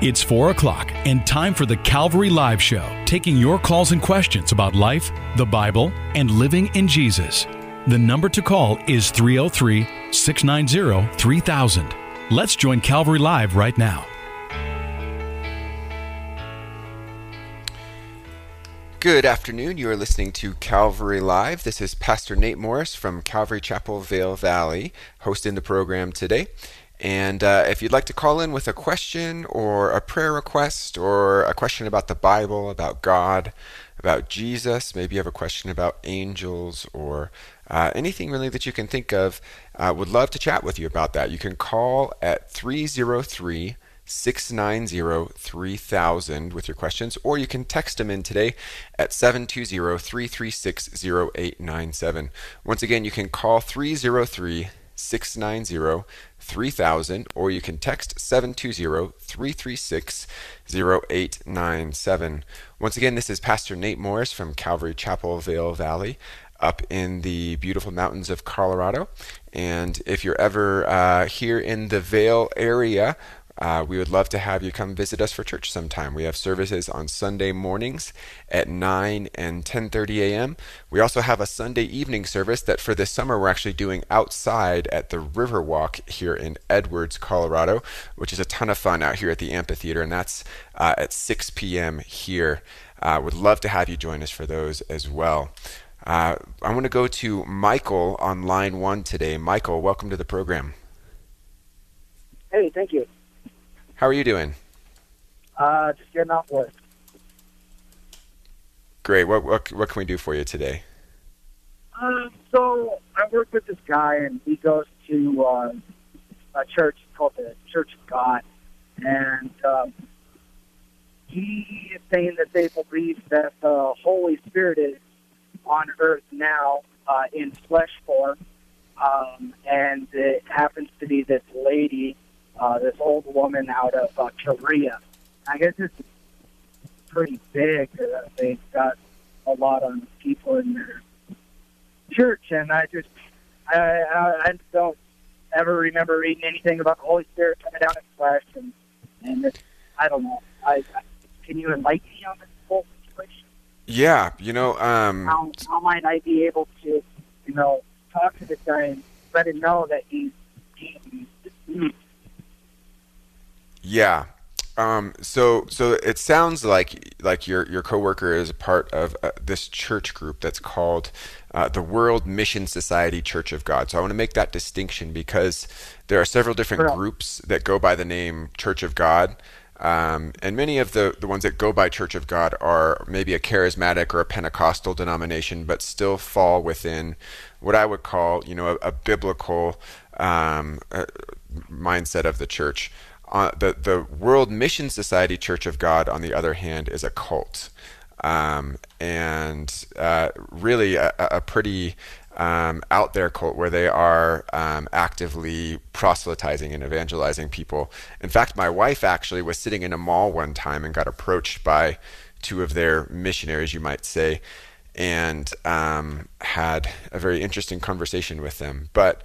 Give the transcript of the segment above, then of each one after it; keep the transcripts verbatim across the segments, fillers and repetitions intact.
It's four o'clock and time for the Calvary Live Show, taking your calls and questions about life, the Bible, and living in Jesus. The number to call is three oh three, six nine oh, three thousand. Let's join Calvary Live right now. Good afternoon. You are listening to Calvary Live. This is Pastor Nate Morris from Calvary Chapel Vail Valley, hosting the program today. And uh, if you'd like to call in with a question or a prayer request or a question about the Bible, about God, about Jesus, maybe you have a question about angels or uh, anything really that you can think of, uh, would love to chat with you about that. You can call at three oh three, six nine oh, three thousand with your questions, or you can text them in today at seven two oh, three three six, oh eight nine seven. Once again, you can call three oh three, six nine oh, three thousand, or you can text seven two oh, three three six, oh eight nine seven. Once again, this is Pastor Nate Morris from Calvary Chapel, Vail Valley, up in the beautiful mountains of Colorado. And if you're ever uh, here in the Vail area, Uh, we would love to have you come visit us for church sometime. We have services on Sunday mornings at nine and ten thirty a m We also have a Sunday evening service that for this summer we're actually doing outside at the Riverwalk here in Edwards, Colorado, which is a ton of fun out here at the amphitheater, and that's uh, at six p m here. Uh, would love to have you join us for those as well. Uh, I want to go to Michael on line one today. Michael, welcome to the program. Hey, thank you. How are you doing? Uh, just getting off work. Great. What what what can we do for you today? Um, so I work with this guy, and he goes to uh, a church called the Church of God, and um, he is saying that they believe that the Holy Spirit is on earth now uh, in flesh form, um, and it happens to be this lady. Uh, this old woman out of uh, Korea. I guess it's pretty big. Uh, they've got a lot of people in their church, and I just I, I, I don't ever remember reading anything about the Holy Spirit coming down in flesh, and and it's, I don't know. I, I can you enlighten me on this whole situation? Yeah, you know, um, how, how might I be able to, you know, talk to this guy and let him know that he's he, Yeah, um, so so it sounds like like your your coworker is a part of uh, this church group that's called uh, the World Mission Society Church of God. So I want to make that distinction because there are several different Correct. groups that go by the name Church of God, um, and many of the the ones that go by Church of God are maybe a charismatic or a Pentecostal denomination, but still fall within what I would call you know a, a biblical um, uh, mindset of the church. Uh, the, the World Mission Society Church of God, on the other hand, is a cult, um, and uh, really a, a pretty um, out there cult where they are um, actively proselytizing and evangelizing people. In fact, my wife actually was sitting in a mall one time and got approached by two of their missionaries, you might say, and um, had a very interesting conversation with them. But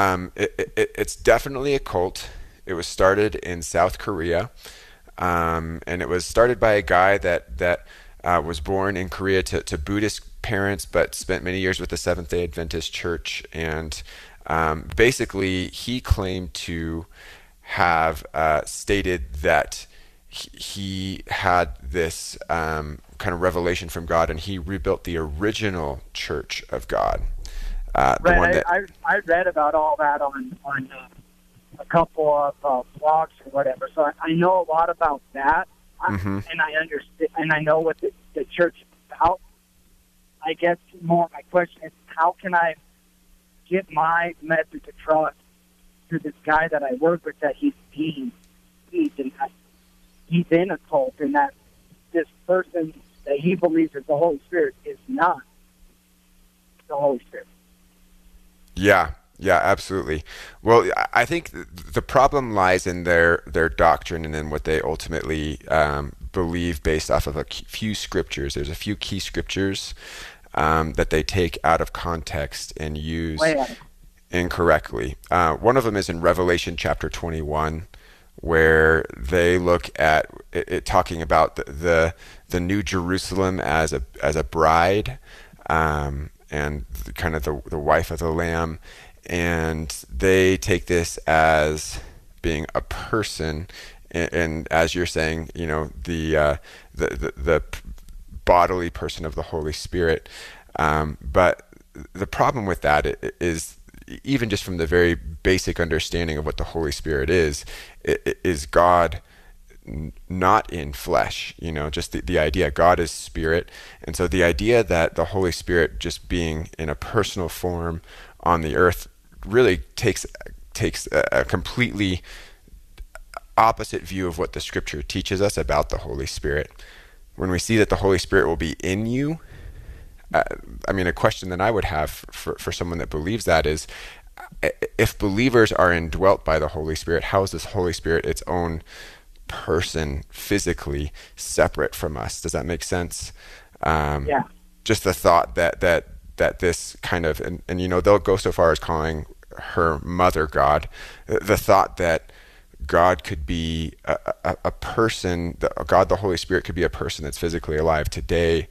um, it, it, it's definitely a cult. It was started in South Korea, um, and it was started by a guy that that uh, was born in Korea to, to Buddhist parents, but spent many years with the Seventh-day Adventist Church. And um, basically, he claimed to have uh, stated that he had this um, kind of revelation from God, and he rebuilt the original Church of God. Uh, right. The one that I, I I read about all that on on. Uh... a couple of uh, blogs or whatever. So I, I know a lot about that, I, mm-hmm. and I understand, and I know what the, the church is about. I guess more my question is, how can I get my message across to this guy that I work with that he's he's he's in, he's in a cult, and that this person that he believes is the Holy Spirit is not the Holy Spirit? Yeah. Yeah, absolutely. Well, I think the problem lies in their, their doctrine and in what they ultimately um, believe based off of a few scriptures. There's a few key scriptures um, that they take out of context and use incorrectly. Uh, one of them is in Revelation chapter twenty-one, where they look at it, it talking about the, the the New Jerusalem as a as a bride, um, and the, kind of the the wife of the Lamb, and they take this as being a person, and, and as you're saying, you know, the uh, the, the the bodily person of the Holy Spirit, um, but the problem with that is, even just from the very basic understanding of what the Holy Spirit is, is God not in flesh, you know, just the, the idea God is spirit. And so the idea that the Holy Spirit just being in a personal form on the earth really takes takes a, a completely opposite view of what the scripture teaches us about the Holy Spirit. When we see that the Holy Spirit will be in you, Uh, I mean, a question that I would have for, for someone that believes that is, if believers are indwelt by the Holy Spirit, how is this Holy Spirit its own person physically separate from us? Does that make sense? Um, yeah. Just the thought that, that, that this kind of, and, and, you know, they'll go so far as calling her mother God, the thought that God could be a, a, a person, the, God, the Holy Spirit could be a person that's physically alive today,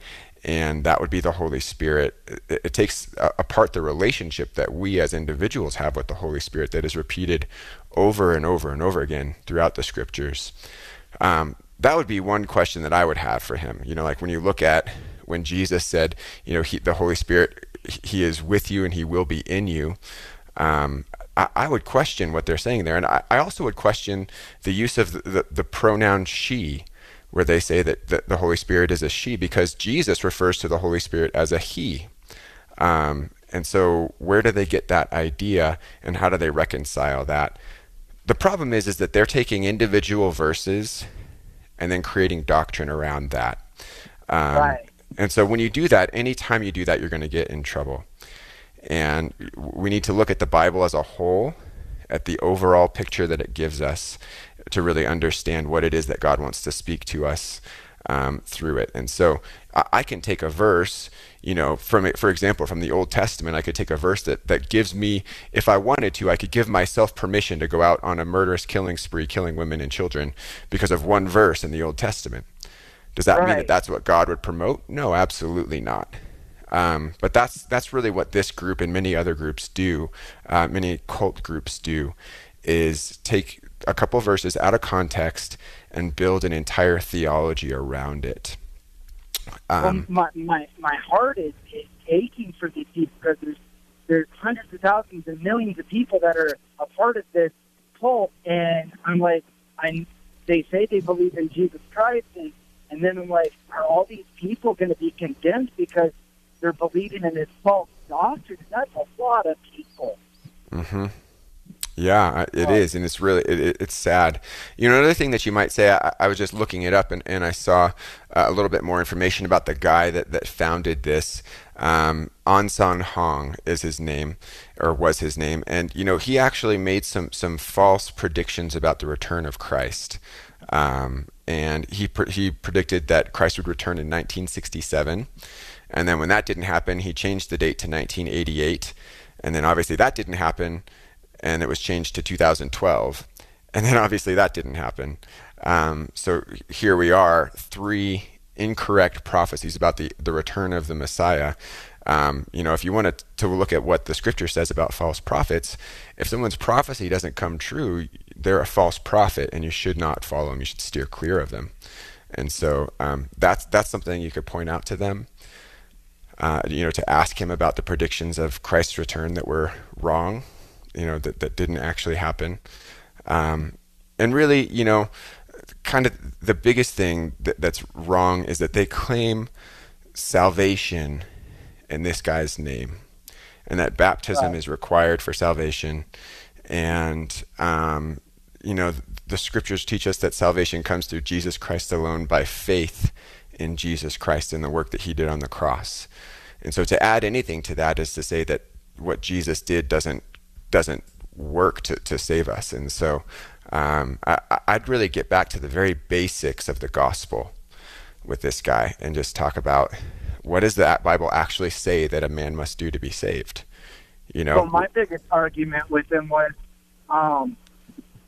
and that would be the Holy Spirit. It, it takes apart the relationship that we as individuals have with the Holy Spirit that is repeated over and over and over again throughout the scriptures. Um, that would be one question that I would have for him. You know, like when you look at when Jesus said, you know, he, the Holy Spirit, he is with you and he will be in you. Um, I, I would question what they're saying there. And I, I also would question the use of the, the, the pronoun she, where they say that the Holy Spirit is a she, because Jesus refers to the Holy Spirit as a he. Um, and so where do they get that idea, and how do they reconcile that? The problem is, is that they're taking individual verses and then creating doctrine around that. Um, right. And so when you do that, anytime you do that, you're going to get in trouble. And we need to look at the Bible as a whole, at the overall picture that it gives us, to really understand what it is that God wants to speak to us um, through it. And so I, I can take a verse, you know, from it, for example, from the Old Testament, I could take a verse that, that gives me, if I wanted to, I could give myself permission to go out on a murderous killing spree, killing women and children, because of one verse in the Old Testament. Does that Right. mean that that's what God would promote? No, absolutely not. Um, but that's, that's really what this group and many other groups do, uh, many cult groups do, is take a couple verses out of context and build an entire theology around it. Um, well, my, my, my heart is, is aching for these people, because there's, there's hundreds of thousands and millions of people that are a part of this cult, and I'm like, I'm, they say they believe in Jesus Christ, and, and then I'm like, are all these people going to be condemned because they're believing in this false doctrine? That's a lot of people. Mm-hmm. Yeah, it is, and it's really it, it's sad. You know, another thing that you might say, I, I was just looking it up, and, and I saw uh, a little bit more information about the guy that, that founded this. Um, Aung San Hong is his name, or was his name, and you know he actually made some some false predictions about the return of Christ, um, and he pre- he predicted that Christ would return in nineteen sixty-seven, and then when that didn't happen, he changed the date to nineteen eighty-eight, and then obviously that didn't happen. And it was changed to two thousand twelve. And then obviously that didn't happen. Um, so here we are, three incorrect prophecies about the, the return of the Messiah. Um, you know, if you wanted to look at what the scripture says about false prophets, if someone's prophecy doesn't come true, they're a false prophet and you should not follow them. You should steer clear of them. And so um, that's, that's something you could point out to them. Uh, you know, to ask him about the predictions of Christ's return that were wrong, you know, that, that didn't actually happen. Um, and really, you know, kind of the biggest thing that, that's wrong is that they claim salvation in this guy's name, and that baptism right. is required for salvation. And, um, you know, the, the scriptures teach us that salvation comes through Jesus Christ alone, by faith in Jesus Christ and the work that he did on the cross. And so to add anything to that is to say that what Jesus did doesn't doesn't work to, to save us. And so um, I, I'd really get back to the very basics of the gospel with this guy and just talk about, what does the Bible actually say that a man must do to be saved? You know, well, my biggest argument with him was, um,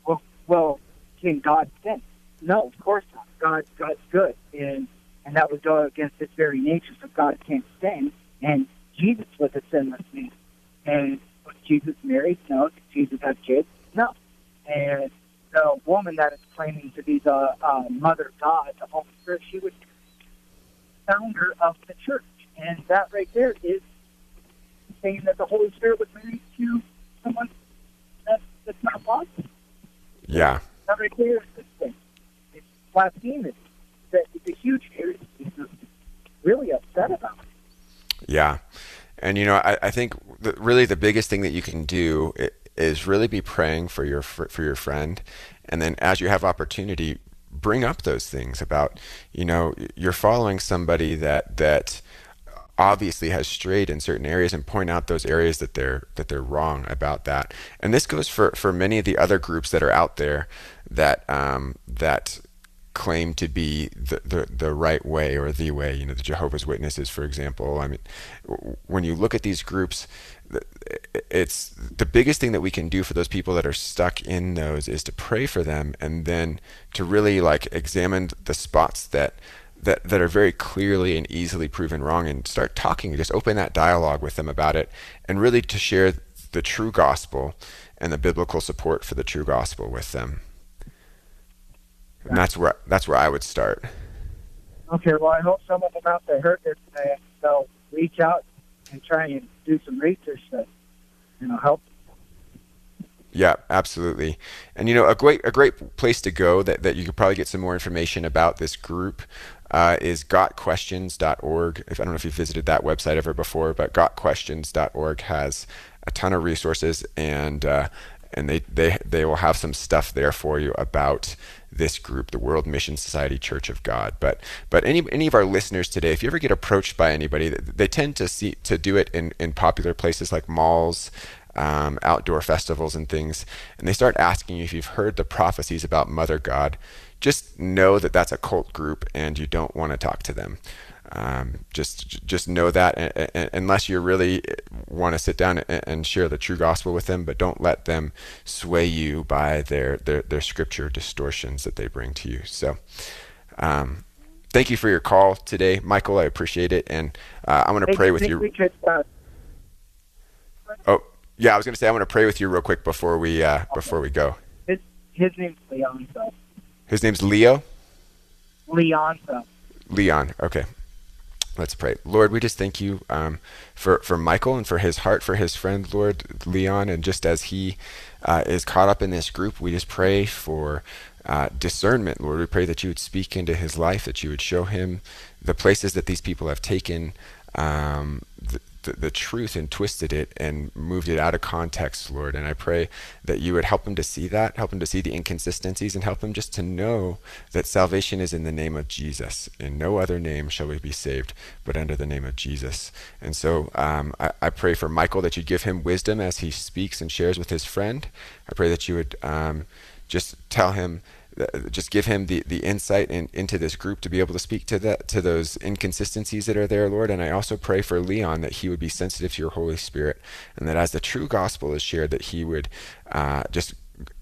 well, well, can God sin? No, of course not. God, God's good, and and that would go against His very nature. So God can't sin, and Jesus was a sinless man. And was Jesus married? No. Did Jesus have kids? No. And the woman that is claiming to be the uh, Mother of God, the Holy Spirit, she was founder of the church, and that right there is saying that the Holy Spirit was married to someone that's, that's not possible. Yeah. That right there is this thing. It's blasphemous. It's a huge area. It's really upset about it. Yeah. And, you know, I, I think the, really the biggest thing that you can do is really be praying for your for, for your friend. And then as you have opportunity, bring up those things about, you know, you're following somebody that that obviously has strayed in certain areas, and point out those areas that they're that they're wrong about that. And this goes for, for many of the other groups that are out there that um, that claim to be the, the the right way or the way. You know, the Jehovah's Witnesses, for example. I mean, when you look at these groups, it's the biggest thing that we can do for those people that are stuck in those is to pray for them, and then to really like examine the spots that that that are very clearly and easily proven wrong, and start talking. Just open that dialogue with them about it, and really to share the true gospel and the biblical support for the true gospel with them. And that's where that's where I would start. Okay, well, I hope someone out there heard this today, so reach out and try and do some research to, you know, help. Yeah, absolutely. And, you know, a great a great place to go that, that you could probably get some more information about this group uh, is got questions dot org. If, I don't know if you visited that website ever before, but got questions dot org has a ton of resources, and uh, and they, they, they will have some stuff there for you about this group, the World Mission Society Church of God. But but any any of our listeners today, if you ever get approached by anybody, they tend to see to do it in, in popular places like malls, um, outdoor festivals and things, and they start asking you if you've heard the prophecies about Mother God, just know that that's a cult group and you don't want to talk to them. Um, just just know that, and, and, unless you really want to sit down and, and share the true gospel with them, but don't let them sway you by their their, their scripture distortions that they bring to you. So um, thank you for your call today, Michael. I appreciate it, and uh, I want to pray you, with you. We could, uh, oh, yeah, I was going to say I want to pray with you real quick before we uh, okay. before we go. His, his name's Leon. So. His name's Leo? Leon. So. Leon, okay. Let's pray. Lord, we just thank you um, for, for Michael and for his heart, for his friend, Lord, Leon. And just as he uh, is caught up in this group, we just pray for uh, discernment, Lord. We pray that you would speak into his life, that you would show him the places that these people have taken um, the, the, the truth and twisted it and moved it out of context, Lord. And I pray that you would help him to see that, help him to see the inconsistencies, and help him just to know that salvation is in the name of Jesus. In no other name shall we be saved, but under the name of Jesus. And so um, I, I pray for Michael that you give him wisdom as he speaks and shares with his friend. I pray that you would um, just tell him just give him the, the insight in, into this group to be able to speak to that to those inconsistencies that are there, Lord. And I also pray for Leon that he would be sensitive to your Holy Spirit, and that as the true gospel is shared, that he would uh, just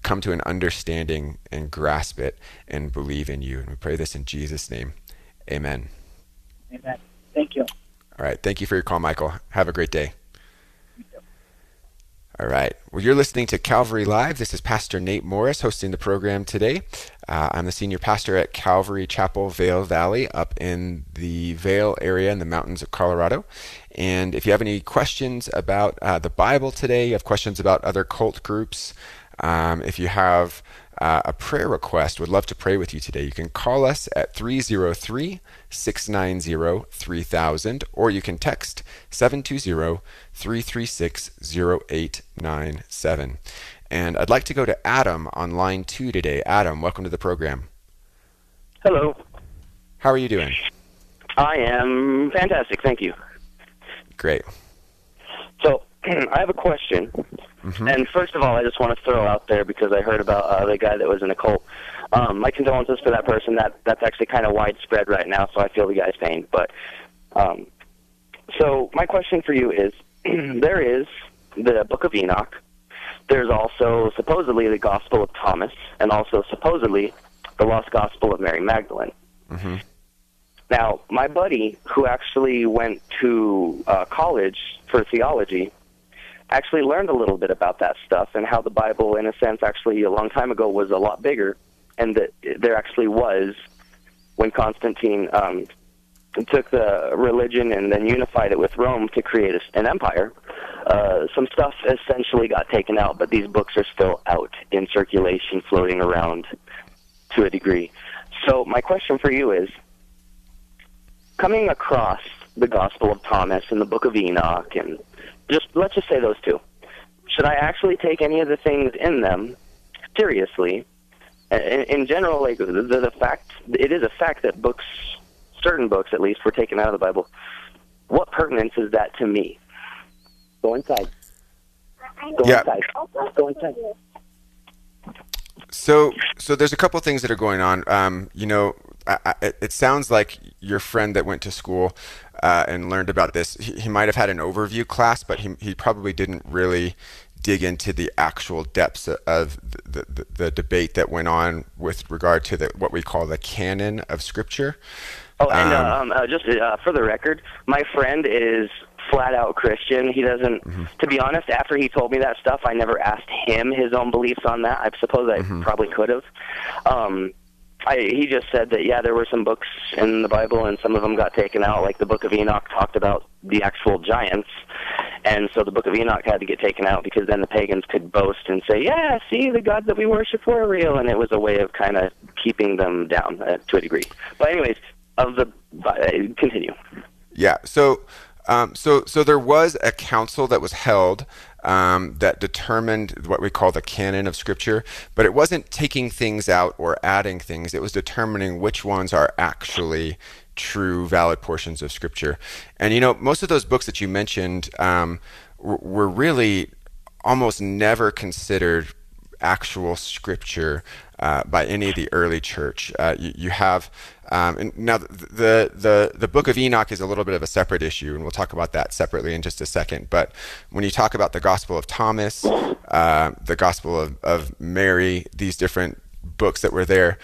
come to an understanding and grasp it and believe in you. And we pray this in Jesus' name. Amen. Amen. Thank you. All right. Thank you for your call, Michael. Have a great day. All right. Well, you're listening to Calvary Live. This is Pastor Nate Morris hosting the program today. Uh, I'm the senior pastor at Calvary Chapel Vail Valley up in the Vail area in the mountains of Colorado. And if you have any questions about uh, the Bible today, you have questions about other cult groups, um, if you have uh, a prayer request, would love to pray with you today. You can call us at three oh three, six nine oh, three thousand, or you can text seven two zero, three three six, zero eight nine seven. And I'd like to go to Adam on line two today. Adam, welcome to the program. Hello. How are you doing? I am fantastic, thank you. Great. So, I have a question. Mm-hmm. And first of all, I just want to throw out there, because I heard about uh, the guy that was in a cult. Um, my condolences for that person. That that's actually kind of widespread right now, so I feel the guy's pain. But um, so my question for you is: there is the Book of Enoch, There's also supposedly the Gospel of Thomas, and also supposedly the Lost Gospel of Mary Magdalene. Mm-hmm. Now, my buddy, who actually went to uh, college for theology, actually learned a little bit about that stuff and how the Bible, in a sense, actually a long time ago was a lot bigger, and that there actually was, when Constantine um, took the religion and then unified it with Rome to create a, an empire, uh, some stuff essentially got taken out, but these books are still out in circulation, floating around to a degree. So my question for you is, coming across the Gospel of Thomas and the Book of Enoch, and just let's just say those two, should I actually take any of the things in them seriously? In, in general, like the, the fact, it is a fact that books, certain books at least, were taken out of the Bible. What pertinence is that to me? Go inside. Go yeah. inside. Go inside. So, so there's a couple things that are going on. Um, you know, I, I, it sounds like your friend that went to school uh, and learned about this, he, he might have had an overview class, but he, he probably didn't really dig into the actual depths of the, the, the debate that went on with regard to the, what we call the canon of Scripture. Oh, and um, um, uh, just uh, for the record, my friend is flat-out Christian. He doesn't, mm-hmm. to be honest, after he told me that stuff, I never asked him his own beliefs on that. I suppose I mm-hmm. probably could have. Um, I, he just said that, yeah, there were some books in the Bible, and some of them got taken out, like the Book of Enoch talked about the actual giants, and so the Book of Enoch had to get taken out because then the pagans could boast and say, yeah, see, the gods that we worship were real, and it was a way of kind of keeping them down uh, to a degree. But anyways, of the uh, continue. Yeah, so... Um, so, so there was a council that was held um, that determined what we call the canon of Scripture, but it wasn't taking things out or adding things. It was determining which ones are actually true, valid portions of Scripture. And, you know, most of those books that you mentioned um, were really almost never considered actual Scripture uh, by any of the early church. Uh, you, you have um, and now the the the Book of Enoch is a little bit of a separate issue, and we'll talk about that separately in just a second. But when you talk about the Gospel of Thomas, uh, the Gospel of, of Mary, these different books that were there,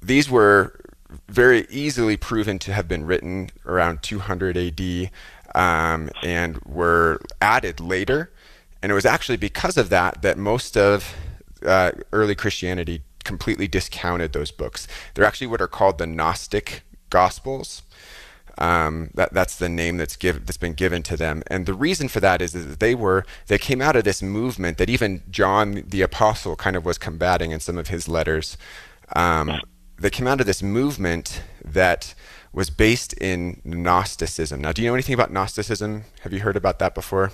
these were very easily proven to have been written around two hundred A D um, and were added later. And it was actually because of that that most of Uh, early Christianity completely discounted those books. They're actually what are called the Gnostic Gospels. Um, that, that's the name that's, give, that's been given to them. And the reason for that is that they were, they came out of this movement that even John the Apostle kind of was combating in some of his letters. Um, they came out of this movement that was based in Gnosticism. Now, do you know anything about Gnosticism? Have you heard about that before?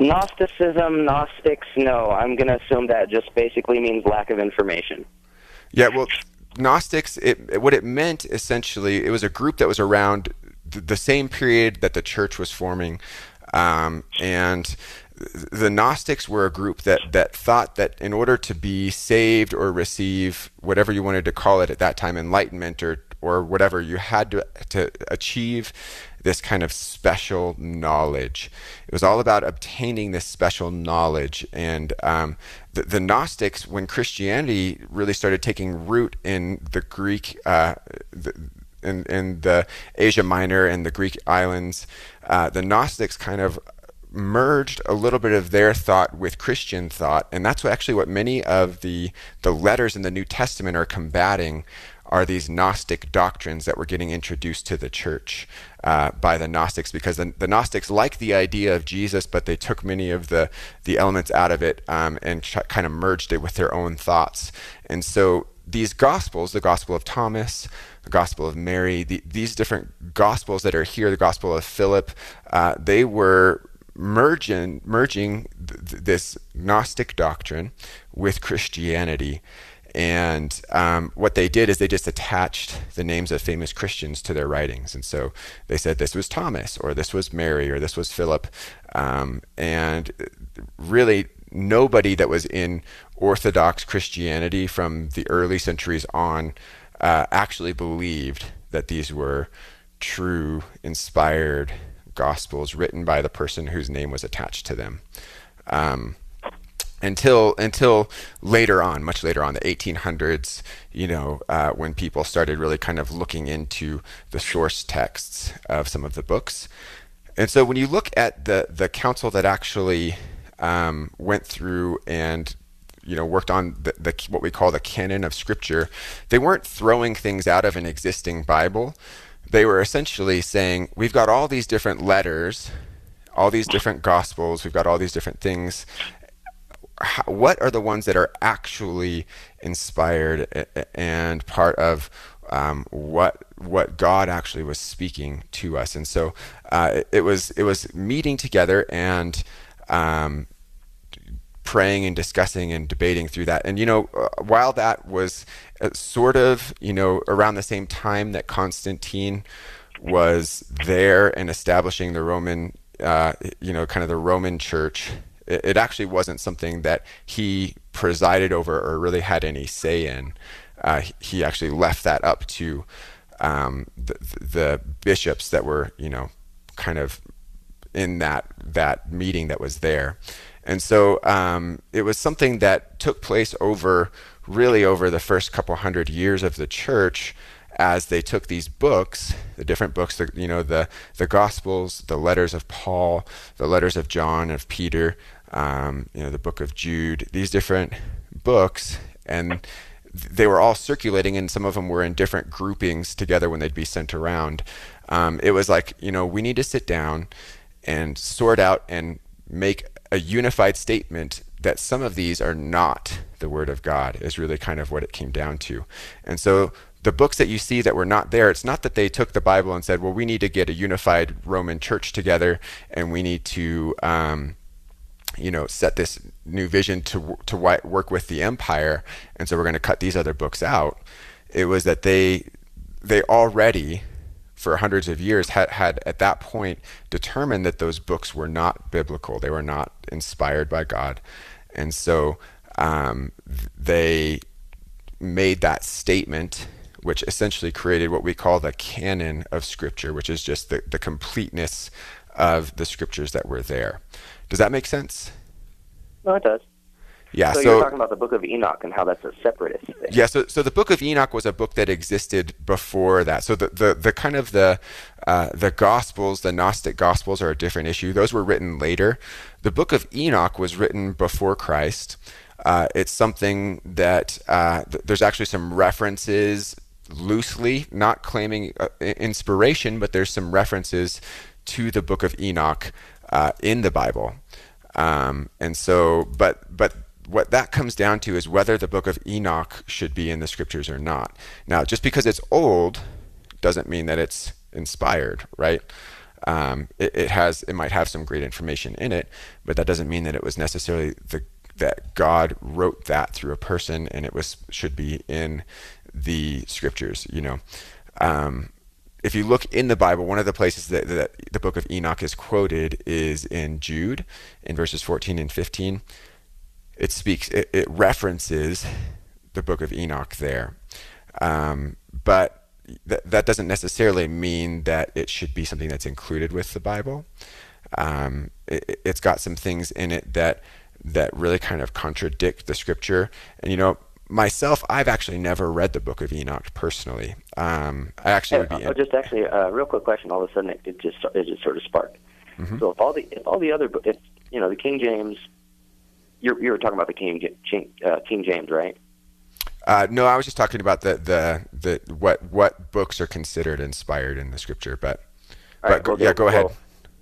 Gnosticism, Gnostics, no. I'm going to assume that just basically means lack of information. Yeah, well, Gnostics, it, what it meant essentially, it was a group that was around th the same period that the church was forming. Um, and the Gnostics were a group that, that thought that in order to be saved or receive whatever you wanted to call it at that time, enlightenment or, or whatever, you had to, to achieve this kind of special knowledge. It was all about obtaining this special knowledge. And um, the, the Gnostics, when Christianity really started taking root in the Greek, uh, the, in, in the Asia Minor and the Greek islands, uh, the Gnostics kind of merged a little bit of their thought with Christian thought. And that's what actually what many of the, the letters in the New Testament are combating, are these Gnostic doctrines that were getting introduced to the church uh, by the Gnostics, because the, the Gnostics liked the idea of Jesus, but they took many of the, the elements out of it um, and kind of merged it with their own thoughts. And so these Gospels, the Gospel of Thomas, the Gospel of Mary, the, these different Gospels that are here, the Gospel of Philip, uh, they were merging, merging th this Gnostic doctrine with Christianity. And um, what they did is they just attached the names of famous Christians to their writings. And so they said this was Thomas, or this was Mary, or this was Philip. Um, and really nobody that was in Orthodox Christianity from the early centuries on uh, actually believed that these were true, inspired gospels written by the person whose name was attached to them. Um, until until later on, much later on, the eighteen hundreds, you know, uh, when people started really kind of looking into the source texts of some of the books. And so when you look at the the council that actually um, went through and, you know, worked on the, the what we call the canon of Scripture, they weren't throwing things out of an existing Bible. They were essentially saying, we've got all these different letters, all these different Gospels, we've got all these different things. How, what are the ones that are actually inspired and part of um, what what God actually was speaking to us? And so uh, it was it was meeting together and um, praying and discussing and debating through that. And you know, while that was sort of, you know, around the same time that Constantine was there and establishing the Roman, uh, you know, kind of the Roman Church, it actually wasn't something that he presided over or really had any say in. Uh, he actually left that up to um, the, the bishops that were, you know, kind of in that that meeting that was there. And so um, it was something that took place over, really over the first couple hundred years of the church, as they took these books, the different books, the, you know, the the Gospels, the letters of Paul, the letters of John, of Peter, um, you know, the book of Jude, these different books, and they were all circulating, and some of them were in different groupings together when they'd be sent around. Um, it was like, you know, we need to sit down and sort out and make a unified statement that some of these are not the Word of God, is really kind of what it came down to. And so the books that you see that were not there, it's not that they took the Bible and said, well, we need to get a unified Roman church together and we need to, um, you know, set this new vision to to work with the empire, and so we're going to cut these other books out. It was that they they already, for hundreds of years, had, had at that point determined that those books were not biblical. They were not inspired by God. And so um, they made that statement, which essentially created what we call the canon of Scripture, which is just the, the completeness of the Scriptures that were there. Does that make sense? No, it does. Yeah, so, so you're talking about the Book of Enoch and how that's a separatist thing. Yeah, so so the Book of Enoch was a book that existed before that. So the the, the kind of the uh, the Gospels, the Gnostic Gospels, are a different issue. Those were written later. The Book of Enoch was written before Christ. Uh, it's something that uh, th there's actually some references loosely, not claiming uh, inspiration, but there's some references to the Book of Enoch uh, in the Bible. Um, and so, but but what that comes down to is whether the Book of Enoch should be in the Scriptures or not. Now, just because it's old doesn't mean that it's inspired, right? Um, it, it has, it might have some great information in it, but that doesn't mean that it was necessarily the that God wrote that through a person and it was should be in the Scriptures. You know, um, if you look in the Bible, one of the places that, that the Book of Enoch is quoted is in Jude, in verses fourteen and fifteen. It speaks, it, it references the Book of Enoch there, um, but th that doesn't necessarily mean that it should be something that's included with the Bible. Um, it, it's got some things in it that that really kind of contradict the Scripture. And you know, myself, I've actually never read the Book of Enoch personally. Um, I actually would be. Oh, just actually a uh, real quick question. All of a sudden, it, it just it just sort of sparked. Mm-hmm. So if all the if all the other if, you know, the King James, you're you were talking about the King uh, King James, right? Uh, no, I was just talking about the the the what what books are considered inspired in the Scripture. But, but right, go, okay, yeah, go well, ahead.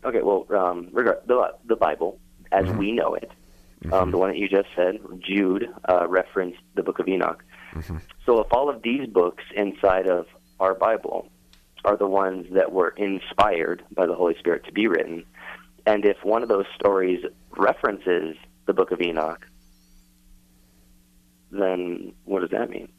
Okay, well, um, regard the the Bible as mm-hmm. we know it. Mm-hmm. Um, the one that you just said, Jude, uh, referenced the Book of Enoch. Mm-hmm. So if all of these books inside of our Bible are the ones that were inspired by the Holy Spirit to be written, and if one of those stories references the Book of Enoch, then what does that mean?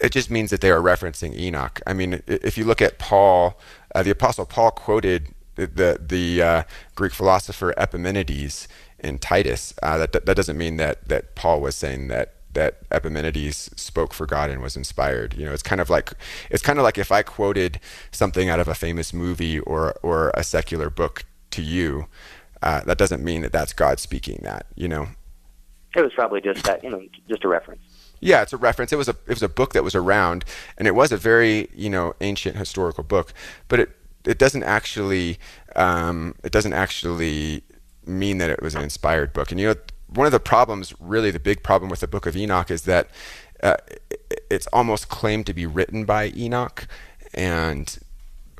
It just means that they are referencing Enoch. I mean, if you look at Paul, uh, the Apostle Paul quoted the, the, the uh, Greek philosopher Epimenides in Titus. Uh, that, that that doesn't mean that that Paul was saying that that Epimenides spoke for God and was inspired. You know, it's kind of like it's kind of like if I quoted something out of a famous movie or or a secular book to you, uh, that doesn't mean that that's God speaking that. You know, It was probably just that, you know, just a reference. Yeah, it's a reference. It was a it was a book that was around, and it was a very, you know, ancient historical book. But it it doesn't actually um, it doesn't actually mean that it was an inspired book. And you know, one of the problems, really, the big problem with the Book of Enoch is that uh, it's almost claimed to be written by Enoch, and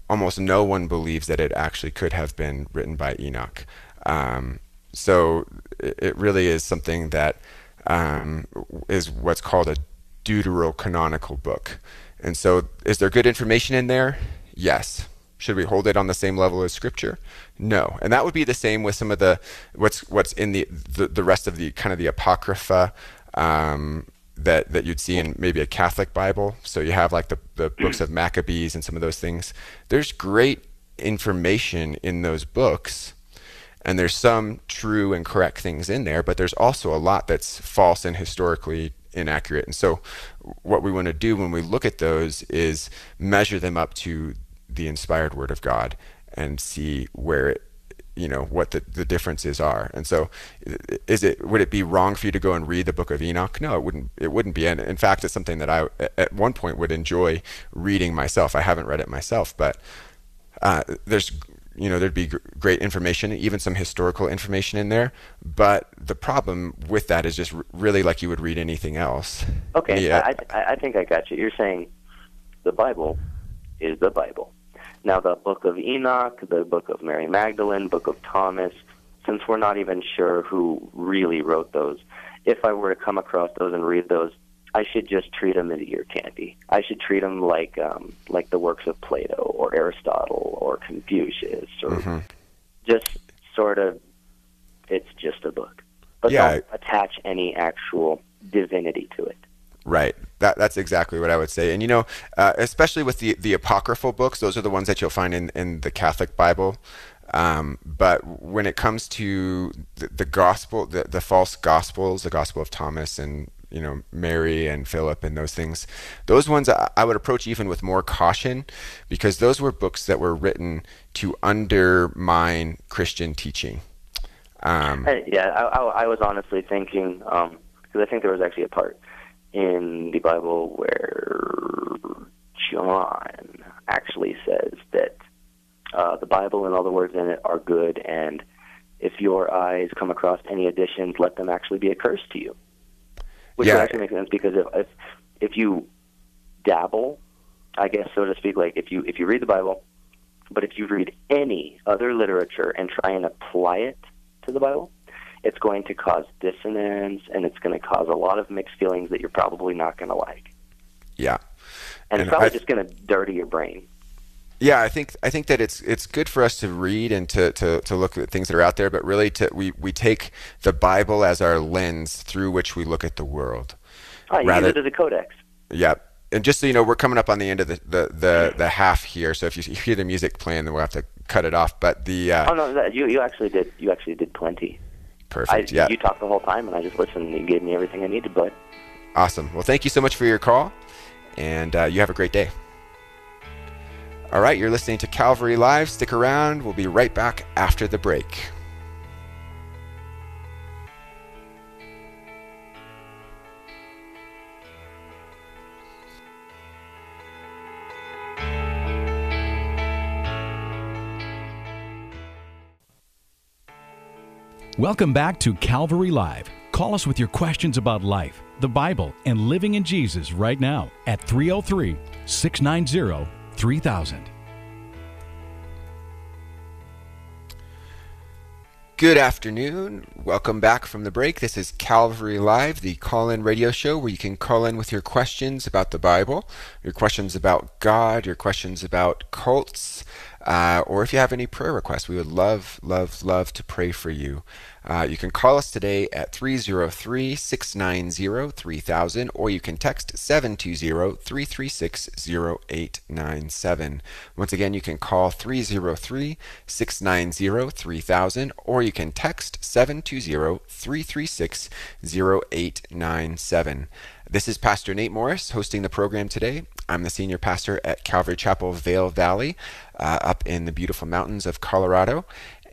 almost no one believes that it actually could have been written by Enoch. Um, so it really is something that um, is what's called a deuterocanonical book. And so is there good information in there? Yes. Should we hold it on the same level as Scripture? No. And that would be the same with some of the what's what's in the the, the rest of the kind of the Apocrypha um, that that you'd see in maybe a Catholic Bible. So you have like the, the books of Maccabees and some of those things. There's great information in those books, and there's some true and correct things in there, but there's also a lot that's false and historically inaccurate. And so what we want to do when we look at those is measure them up to the inspired Word of God and see where it, you know, what the, the differences are. And so is it, would it be wrong for you to go and read the Book of Enoch? No, it wouldn't, it wouldn't be. And in fact, it's something that I at one point would enjoy reading myself. I haven't read it myself, but uh, there's, you know, there'd be great information, even some historical information in there. But the problem with that is just really like you would read anything else. Okay, yeah. I, I, I think I got you. You're saying the Bible is the Bible. Now, the Book of Enoch, the Book of Mary Magdalene, Book of Thomas, since we're not even sure who really wrote those, if I were to come across those and read those, I should just treat them as ear candy. I should treat them like um, like the works of Plato or Aristotle or Confucius, or mm-hmm. just sort of, it's just a book. But yeah, don't I... attach any actual divinity to it. Right. That, that's exactly what I would say. And, you know, uh, especially with the, the apocryphal books, those are the ones that you'll find in, in the Catholic Bible. Um, but when it comes to the, the gospel, the, the false gospels, the Gospel of Thomas and, you know, Mary and Philip and those things, those ones I, I would approach even with more caution, because those were books that were written to undermine Christian teaching. Um, yeah, I, I, I was honestly thinking, because um, I think there was actually a part in the Bible where John actually says that uh, the Bible and all the words in it are good, and if your eyes come across any additions, let them actually be a curse to you. Which yeah. would actually make sense, because if, if if you dabble, I guess, so to speak, like if you if you read the Bible, but if you read any other literature and try and apply it to the Bible, it's going to cause dissonance, and it's going to cause a lot of mixed feelings that you're probably not going to like. Yeah, and, and it's probably I, just going to dirty your brain. Yeah, I think I think that it's it's good for us to read and to to, to look at things that are out there, but really to we we take the Bible as our lens through which we look at the world. Oh, you use it as a codex. Yeah. And just so you know, we're coming up on the end of the the, the, the half here. So if you hear the music playing, then we'll have to cut it off. But the uh, oh no, you you actually did you actually did plenty. Perfect. I, yeah. You talked the whole time, and I just listened, and you gave me everything I needed, bud. Awesome. Well, thank you so much for your call, and uh, you have a great day. All right, you're listening to Calvary Live. Stick around. We'll be right back after the break. Welcome back to Calvary Live. Call us with your questions about life, the Bible, and living in Jesus right now at three oh three, six nine zero, three thousand. Good afternoon. Welcome back from the break. This is Calvary Live, the call-in radio show where you can call in with your questions about the Bible, your questions about God, your questions about cults, Uh, or if you have any prayer requests, we would love, love, love to pray for you. Uh, you can call us today at three oh three, six nine zero, three thousand, or you can text seven two zero, three three six, zero eight nine seven. Once again, you can call three oh three, six nine zero, three thousand, or you can text seven two zero, three three six, zero eight nine seven. This is Pastor Nate Morris hosting the program today. I'm the senior pastor at Calvary Chapel Vail Valley, uh, up in the beautiful mountains of Colorado.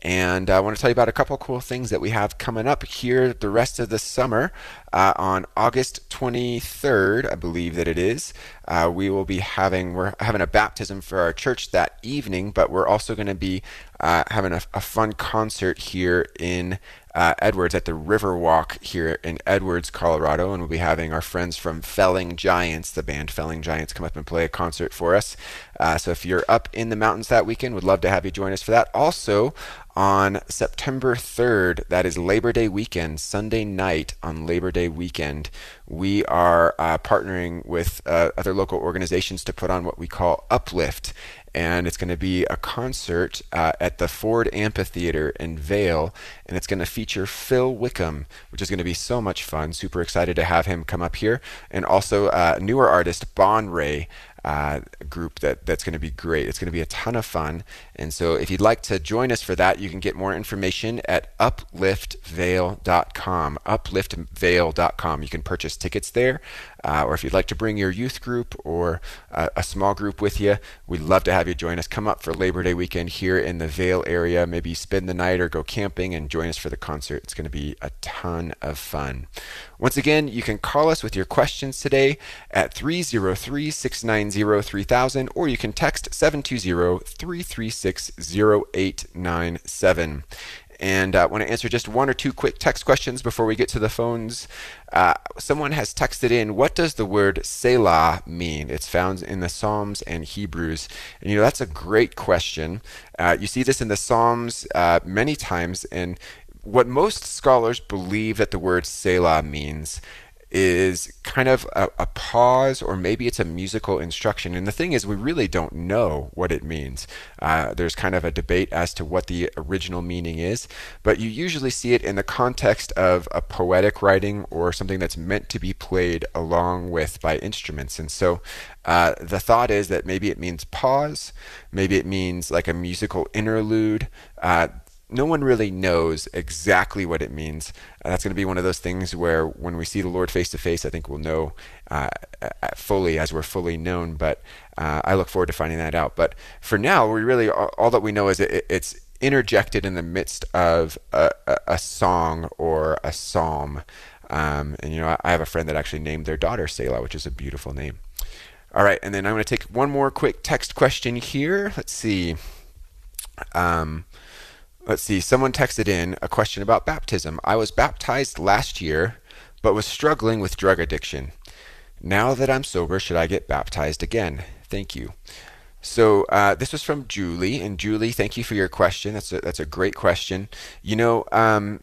And I want to tell you about a couple cool things that we have coming up here the rest of the summer. Uh, on August twenty-third, I believe that it is, uh, we will be having we're having a baptism for our church that evening, but we're also going to be uh, having a, a fun concert here in Uh, Edwards at the Riverwalk here in Edwards, Colorado, and we'll be having our friends from Felling Giants, the band Felling Giants, come up and play a concert for us. Uh, so if you're up in the mountains that weekend, we'd love to have you join us for that. Also, on September third, that is Labor Day weekend, Sunday night on Labor Day weekend, we are uh, partnering with uh, other local organizations to put on what we call Uplift. And it's going to be a concert uh, at the Ford Amphitheater in Vail, and it's going to feature Phil Wickham, which is going to be so much fun. Super excited to have him come up here. And also uh, newer artist Bon Ray, uh, group that that's going to be great. It's going to be a ton of fun. And so if you'd like to join us for that, you can get more information at uplift vale dot com. uplift vale dot com. You can purchase tickets there. Uh, or if you'd like to bring your youth group or uh, a small group with you, we'd love to have you join us. Come up for Labor Day weekend here in the Vail area. Maybe spend the night or go camping and join us for the concert. It's going to be a ton of fun. Once again, you can call us with your questions today at three oh three, six nine oh, three thousand, or you can text seven two zero, three three six, zero eight nine seven. And I uh, want to answer just one or two quick text questions before we get to the phones. Uh, someone has texted in, what does the word Selah mean? It's found in the Psalms and Hebrews. And, you know, that's a great question. Uh, you see this in the Psalms uh, many times. And what most scholars believe that the word Selah means is kind of a, a pause, or maybe it's a musical instruction. And the thing is, we really don't know what it means. Uh, there's kind of a debate as to what the original meaning is, but you usually see it in the context of a poetic writing or something that's meant to be played along with by instruments. And so uh, the thought is that maybe it means pause, maybe it means like a musical interlude. Uh, No one really knows exactly what it means. Uh, that's going to be one of those things where when we see the Lord face to face, I think we'll know uh, fully as we're fully known. But uh, I look forward to finding that out. But for now, we really all that we know is it, it's interjected in the midst of a, a, a song or a psalm. Um, and you know, I have a friend that actually named their daughter Selah, which is a beautiful name. All right, and then I'm going to take one more quick text question here. Let's see. Um, Let's see, someone texted in a question about baptism. I was baptized last year, but was struggling with drug addiction. Now that I'm sober, should I get baptized again? Thank you. So uh, this was from Julie, and Julie, thank you for your question. That's a, that's a great question. You know, um,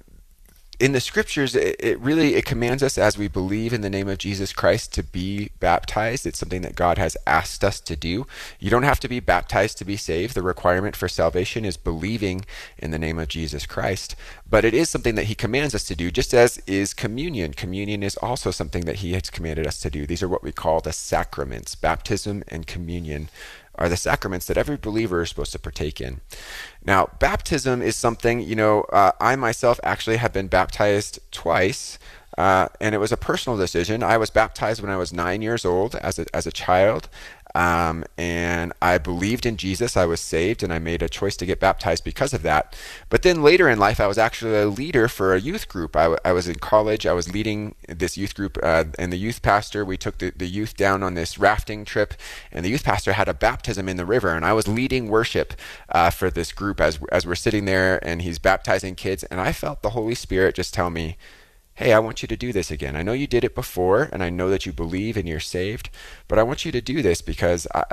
in the scriptures, it, it really, it commands us as we believe in the name of Jesus Christ to be baptized. It's something that God has asked us to do. You don't have to be baptized to be saved. The requirement for salvation is believing in the name of Jesus Christ. But it is something that he commands us to do, just as is communion. Communion is also something that he has commanded us to do. These are what we call the sacraments. Baptism and communion are the sacraments that every believer is supposed to partake in. Now, baptism is something, you know, uh, I myself actually have been baptized twice, uh, and it was a personal decision. I was baptized when I was nine years old as a, as a child, um, and I believed in Jesus. I was saved, and I made a choice to get baptized because of that. But then later in life, I was actually a leader for a youth group. I, I was in college. I was leading this youth group, uh, and the youth pastor, we took the, the youth down on this rafting trip, and the youth pastor had a baptism in the river, and I was leading worship uh, for this group as, as we're sitting there, and he's baptizing kids, and I felt the Holy Spirit just tell me, hey, I want you to do this again. I know you did it before, and I know that you believe and you're saved, but I want you to do this because I,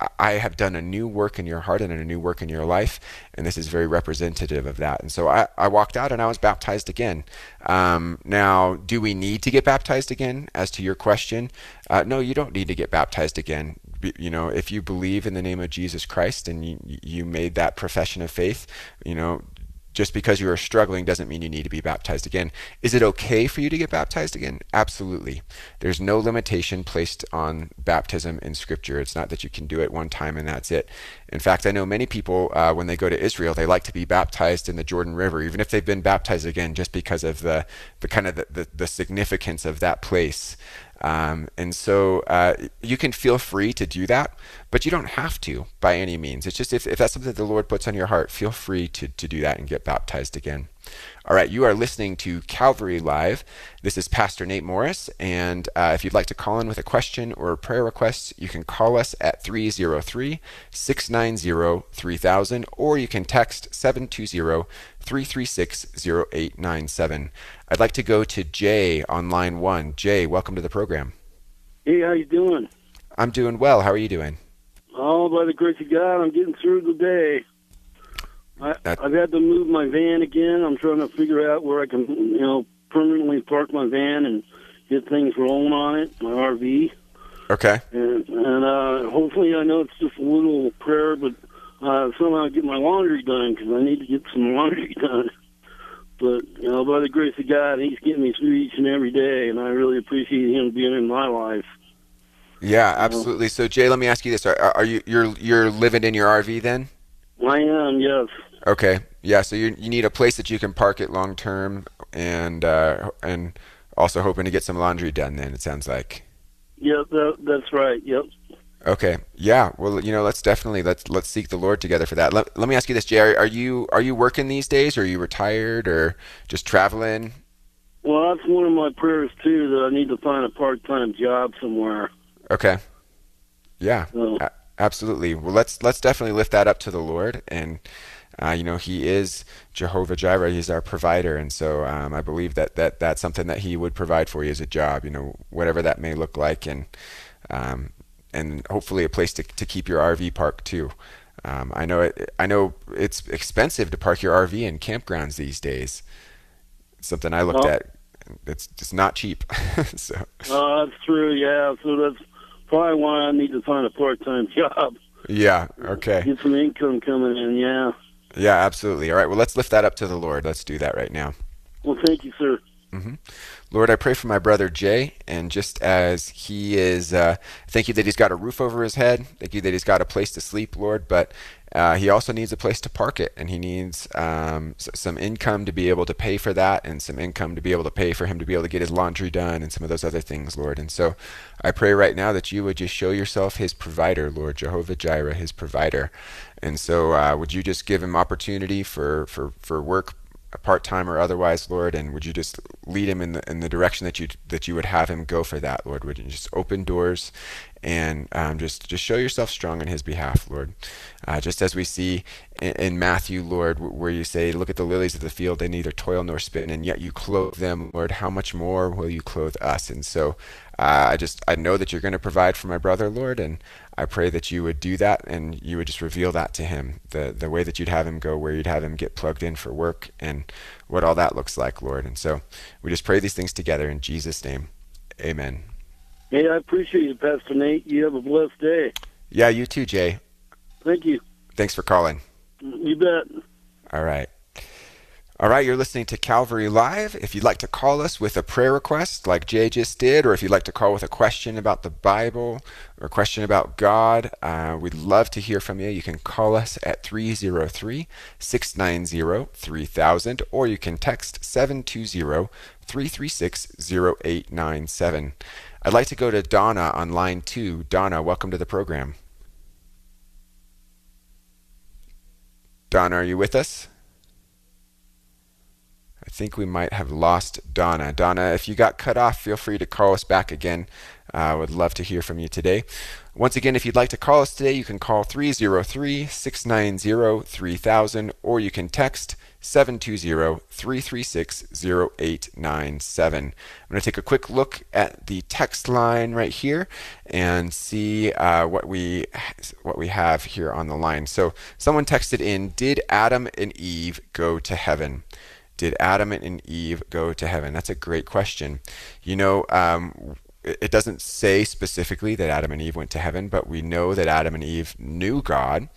I, I have done a new work in your heart and a new work in your life, and this is very representative of that. And so I, I walked out and I was baptized again. Um, now, do we need to get baptized again? As to your question, uh, no, you don't need to get baptized again. You know, if you believe in the name of Jesus Christ and you, you made that profession of faith, you know, just because you are struggling doesn't mean you need to be baptized again. Is it okay for you to get baptized again? Absolutely. There's no limitation placed on baptism in Scripture. It's not that you can do it one time and that's it. In fact, I know many people, uh, when they go to Israel, they like to be baptized in the Jordan River, even if they've been baptized again, just because of the, the kind of the, the, the significance of that place. Um, and so uh, you can feel free to do that, but you don't have to by any means. It's just if, if that's something that the Lord puts on your heart, feel free to, to do that and get baptized again. All right, you are listening to Calvary Live. This is Pastor Nate Morris, and uh, if you'd like to call in with a question or a prayer request, you can call us at three oh three, six nine oh, three thousand, or you can text seven two zero, three three six, zero eight nine seven. I'd like to go to Jay on line one. Jay, welcome to the program. Hey, how you doing? I'm doing well. How are you doing? Oh, by the grace of God, I'm getting through the day. I, I've had to move my van again. I'm trying to figure out where I can, you know, permanently park my van and get things rolling on it, my R V. Okay. And, and uh, hopefully, I know it's just a little prayer, but uh, somehow get my laundry done because I need to get some laundry done. But, you know, by the grace of God, He's getting me through each and every day, and I really appreciate Him being in my life. Yeah, absolutely. You know? So, Jay, let me ask you this: Are, are you you're you're living in your R V then? I am, yes. Okay, yeah. So you you need a place that you can park it long term, and uh, and also hoping to get some laundry done. Then it sounds like. Yeah, that, that's right. Yep. Okay. Yeah. Well, you know, let's definitely let's let's seek the Lord together for that. Let, let me ask you this, Jerry. Are you are you working these days, or are you retired, or just traveling? Well, that's one of my prayers too. That I need to find a part time job somewhere. Okay. Yeah. So. I, Absolutely. Well, let's let's definitely lift that up to the Lord, and uh, you know, He is Jehovah Jireh. He's our provider, and so um, I believe that that that's something that He would provide for you as a job. You know, whatever that may look like, and um, and hopefully a place to to keep your R V parked too. Um, I know it. I know it's expensive to park your R V in campgrounds these days. It's something I looked well, at. It's it's not cheap. so. Uh, that's true. Yeah. So that's. Probably why I need to find a part-time job. Yeah, okay. Get some income coming in, yeah. Yeah, absolutely. All right, well, let's lift that up to the Lord. Let's do that right now. Well, thank you, sir. Mm-hmm. Lord, I pray for my brother Jay, and just as he is, uh, thank you that he's got a roof over his head. Thank you that he's got a place to sleep, Lord, but uh, he also needs a place to park it, and he needs um, some income to be able to pay for that, and some income to be able to pay for him to be able to get his laundry done, and some of those other things, Lord. And so I pray right now that you would just show yourself his provider, Lord, Jehovah Jireh, his provider. And so uh, would you just give him opportunity for, for, for work, part-time or otherwise, Lord, and would you just lead him in the in the direction that you that you would have him go for that, Lord? Would you just open doors and um, just just show yourself strong on his behalf, Lord? Uh, just as we see in, in Matthew, Lord, where you say, "Look at the lilies of the field; they neither toil nor spin, and yet you clothe them, Lord. How much more will you clothe us?" And so, uh, I just I know that you're going to provide for my brother, Lord, and I pray that you would do that, and you would just reveal that to him, the, the way that you'd have him go, where you'd have him get plugged in for work, and what all that looks like, Lord. And so we just pray these things together in Jesus' name. Amen. Hey, I appreciate you, Pastor Nate. You have a blessed day. Yeah, you too, Jay. Thank you. Thanks for calling. You bet. All right. All right, you're listening to Calvary Live. If you'd like to call us with a prayer request like Jay just did, or if you'd like to call with a question about the Bible or a question about God, uh, we'd love to hear from you. You can call us at three oh three, six nine oh, three thousand, or you can text seven two zero, three three six, zero eight nine seven. I'd like to go to Donna on line two. Donna, welcome to the program. Donna, are you with us? I think we might have lost Donna. Donna, if you got cut off, feel free to call us back again. I uh, would love to hear from you today. Once again, if you'd like to call us today, you can call three oh three, six nine oh, three thousand, or you can text seven two zero, three three six, zero eight nine seven. I'm going to take a quick look at the text line right here and see uh, what we what we have here on the line. So someone texted in, "Did Adam and Eve go to heaven?" Did Adam and Eve go to heaven? That's a great question. You know, um, it doesn't say specifically that Adam and Eve went to heaven, but we know that Adam and Eve knew God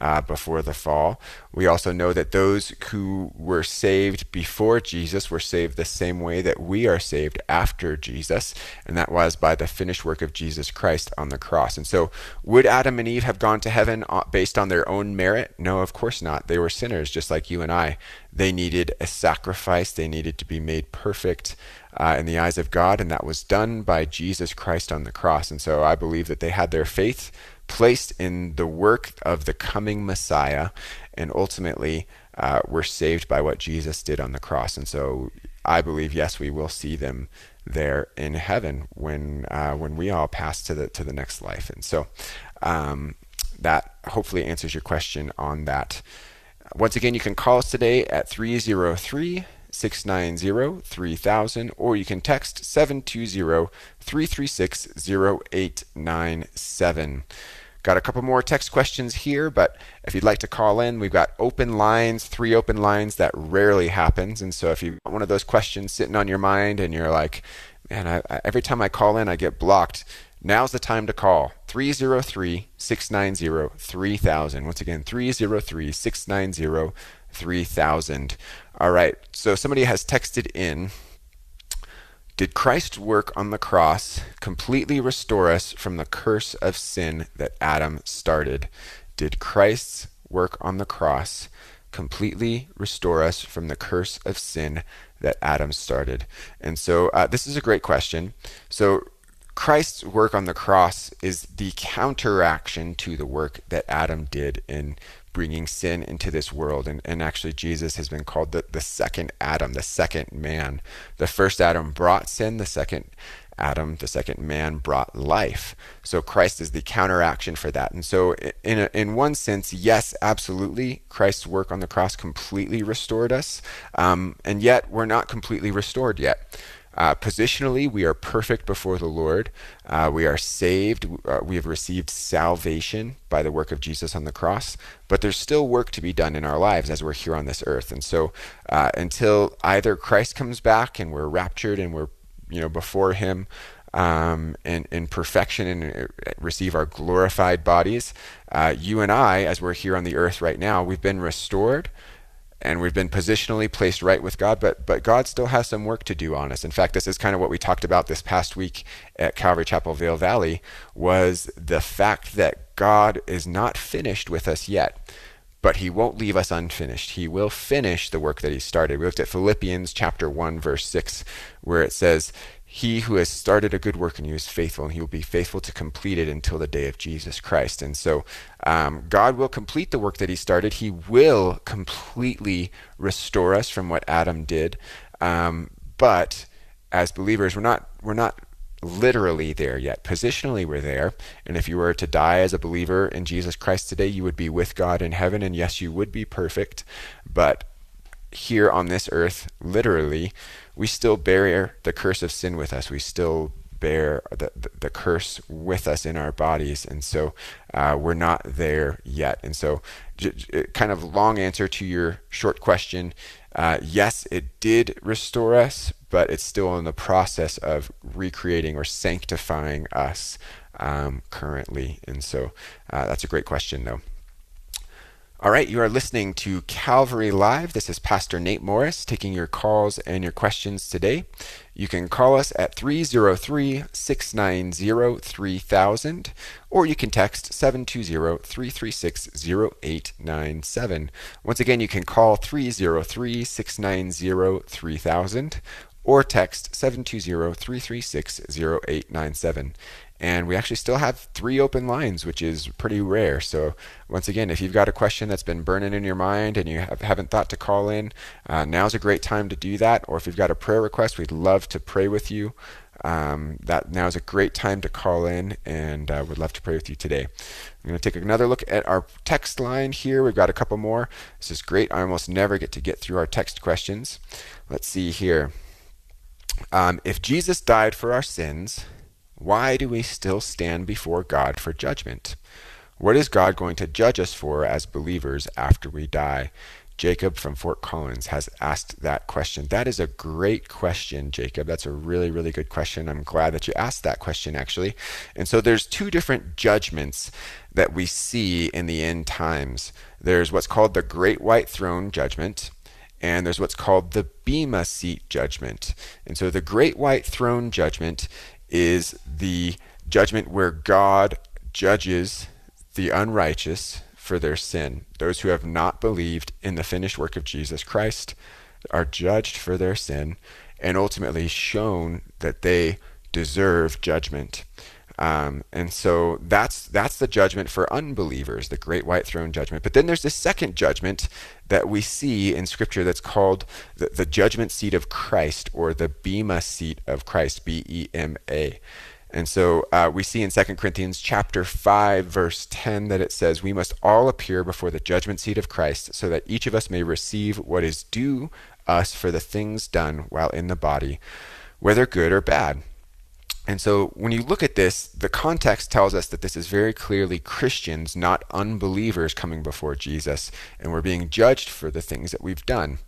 uh, before the fall. We also know that those who were saved before Jesus were saved the same way that we are saved after Jesus, and that was by the finished work of Jesus Christ on the cross. And so would Adam and Eve have gone to heaven based on their own merit? No, of course not. They were sinners just like you and I. They needed a sacrifice. They needed to be made perfect. uh, in the eyes of God, and that was done by Jesus Christ on the cross. And so I believe that they had their faith placed in the work of the coming Messiah, and ultimately uh, were saved by what Jesus did on the cross. And so I believe, yes, we will see them there in heaven when uh, when we all pass to the to the next life. And so um, that hopefully answers your question on that. Once again, you can call us today at three oh three, six nine zero, three thousand, or you can text seven two zero, three three six, zero eight nine seven. Got a couple more text questions here, but if you'd like to call in, we've got open lines, three open lines. That rarely happens. And so if you've got one of those questions sitting on your mind and you're like, man, I, I, every time I call in, I get blocked. Now's the time to call, three oh three, six nine zero, three thousand. Once again, three oh three, six nine zero, three thousand. All right, so somebody has texted in, did Christ's work on the cross completely restore us from the curse of sin that Adam started? Did Christ's work on the cross completely restore us from the curse of sin that Adam started? And so uh, this is a great question. So Christ's work on the cross is the counteraction to the work that Adam did in bringing sin into this world. And, and actually, Jesus has been called the, the second Adam, the second man. The first Adam brought sin, the second Adam, the second man, brought life. So Christ is the counteraction for that. And so in, a, in one sense, yes, absolutely, Christ's work on the cross completely restored us. Um, and yet we're not completely restored yet. Uh, positionally, we are perfect before the Lord. Uh, we are saved. Uh, we have received salvation by the work of Jesus on the cross. But there's still work to be done in our lives as we're here on this earth. And so uh, until either Christ comes back and we're raptured and we're, you know, before him um, in, in perfection and receive our glorified bodies, uh, you and I, as we're here on the earth right now, we've been restored. And we've been positionally placed right with God, but but God still has some work to do on us. In fact, this is kind of what we talked about this past week at Calvary Chapel Vail Valley, was the fact that God is not finished with us yet, but he won't leave us unfinished. He will finish the work that he started. We looked at Philippians chapter one, verse six, where it says, he who has started a good work in you is faithful, and he will be faithful to complete it until the day of Jesus Christ. And so um, God will complete the work that he started. He will completely restore us from what Adam did. Um, but as believers, we're not, we're not literally there yet. Positionally, we're there. And if you were to die as a believer in Jesus Christ today, you would be with God in heaven. And yes, you would be perfect. But here on this earth, literally, we still bear the curse of sin with us. We still bear the, the, the curse with us in our bodies. And so uh, we're not there yet. And so j j kind of long answer to your short question. Uh, yes, it did restore us, but it's still in the process of recreating or sanctifying us um, currently. And so uh, that's a great question, though. All right, you are listening to Calvary Live. This is Pastor Nate Morris taking your calls and your questions today. You can call us at three oh three, six nine zero, three thousand, or you can text seven two zero, three three six, zero eight nine seven. Once again, you can call three oh three, six nine zero, three thousand or text seven two zero, three three six, zero eight nine seven. And we actually still have three open lines, which is pretty rare. So once again, if you've got a question that's been burning in your mind and you have, haven't thought to call in, uh, now's a great time to do that. Or if you've got a prayer request, we'd love to pray with you. Um, that now's a great time to call in, and uh, we'd love to pray with you today. I'm going to take another look at our text line here. We've got a couple more. This is great. I almost never get to get through our text questions. Let's see here. Um, if Jesus died for our sins, why do we still stand before God for judgment? What is God going to judge us for as believers after we die? Jacob from Fort Collins has asked that question. That is a great question, Jacob. That's a really, really good question. I'm glad that you asked that question, actually. And so there's two different judgments that we see in the end times. There's what's called the Great White Throne Judgment, and there's what's called the Bema Seat Judgment. And so the Great White Throne Judgment is the judgment where God judges the unrighteous for their sin. Those who have not believed in the finished work of Jesus Christ are judged for their sin. and ultimately shown that they deserve judgment. Um, and so that's that's the judgment for unbelievers, the great white throne judgment. But then there's this second judgment that we see in Scripture that's called the, the judgment seat of Christ, or the Bema seat of Christ, B E M A. And so uh, we see in Second Corinthians chapter five, verse ten, that it says, "We must all appear before the judgment seat of Christ, so that each of us may receive what is due us for the things done while in the body, whether good or bad." And so when you look at this, the context tells us that this is very clearly Christians, not unbelievers, coming before Jesus, and we're being judged for the things that we've done.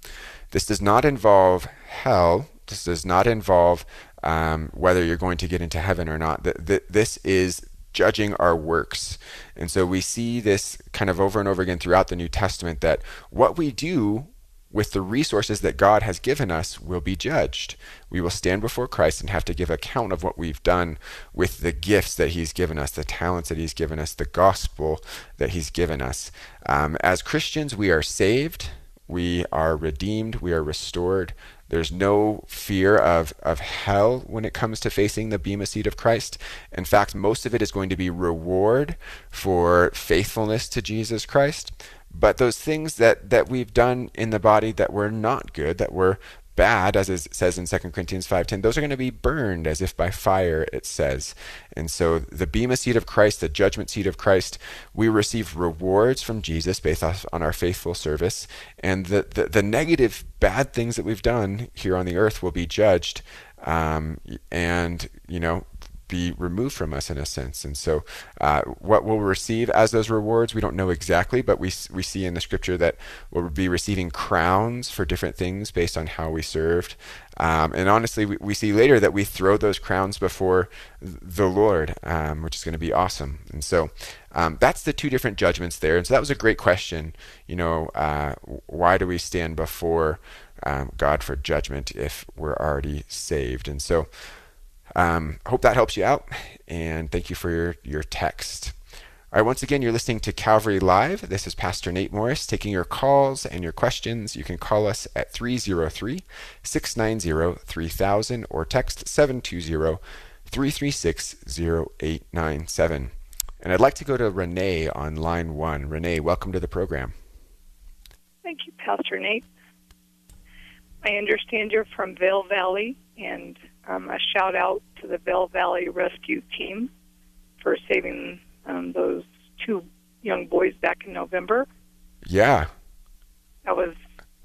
This does not involve hell. This does not involve um, whether you're going to get into heaven or not. Th th this is judging our works. And so we see this kind of over and over again throughout the New Testament, that what we do with the resources that God has given us will be judged. We will stand before Christ and have to give account of what we've done with the gifts that he's given us, the talents that he's given us, the gospel that he's given us. Um, as Christians, we are saved, we are redeemed, we are restored. There's no fear of, of hell when it comes to facing the Bema seat of Christ. In fact, most of it is going to be reward for faithfulness to Jesus Christ. But those things that, that we've done in the body that were not good, that were bad, as it says in Second Corinthians five ten, those are going to be burned as if by fire, it says. And so the Bema seat of Christ, the judgment seat of Christ, we receive rewards from Jesus based off on our faithful service. And the, the, the negative bad things that we've done here on the earth will be judged um, and, you know, be removed from us in a sense. And so uh, what we'll receive as those rewards, we don't know exactly, but we, we see in the scripture that we'll be receiving crowns for different things based on how we served. Um, and honestly, we, we see later that we throw those crowns before the Lord, um, which is going to be awesome. And so um, that's the two different judgments there. And so that was a great question. You know, uh, why do we stand before um, God for judgment if we're already saved? And so I um, hope that helps you out, and thank you for your, your text. All right, once again, you're listening to Calvary Live. This is Pastor Nate Morris taking your calls and your questions. You can call us at three oh three, six nine oh, three thousand or text seven two zero, three three six, zero eight nine seven. And I'd like to go to Renee on line one. Renee, welcome to the program. Thank you, Pastor Nate. I understand you're from Vail Valley, and Um, a shout out to the Vail Valley Rescue Team for saving um, those two young boys back in November. Yeah. That was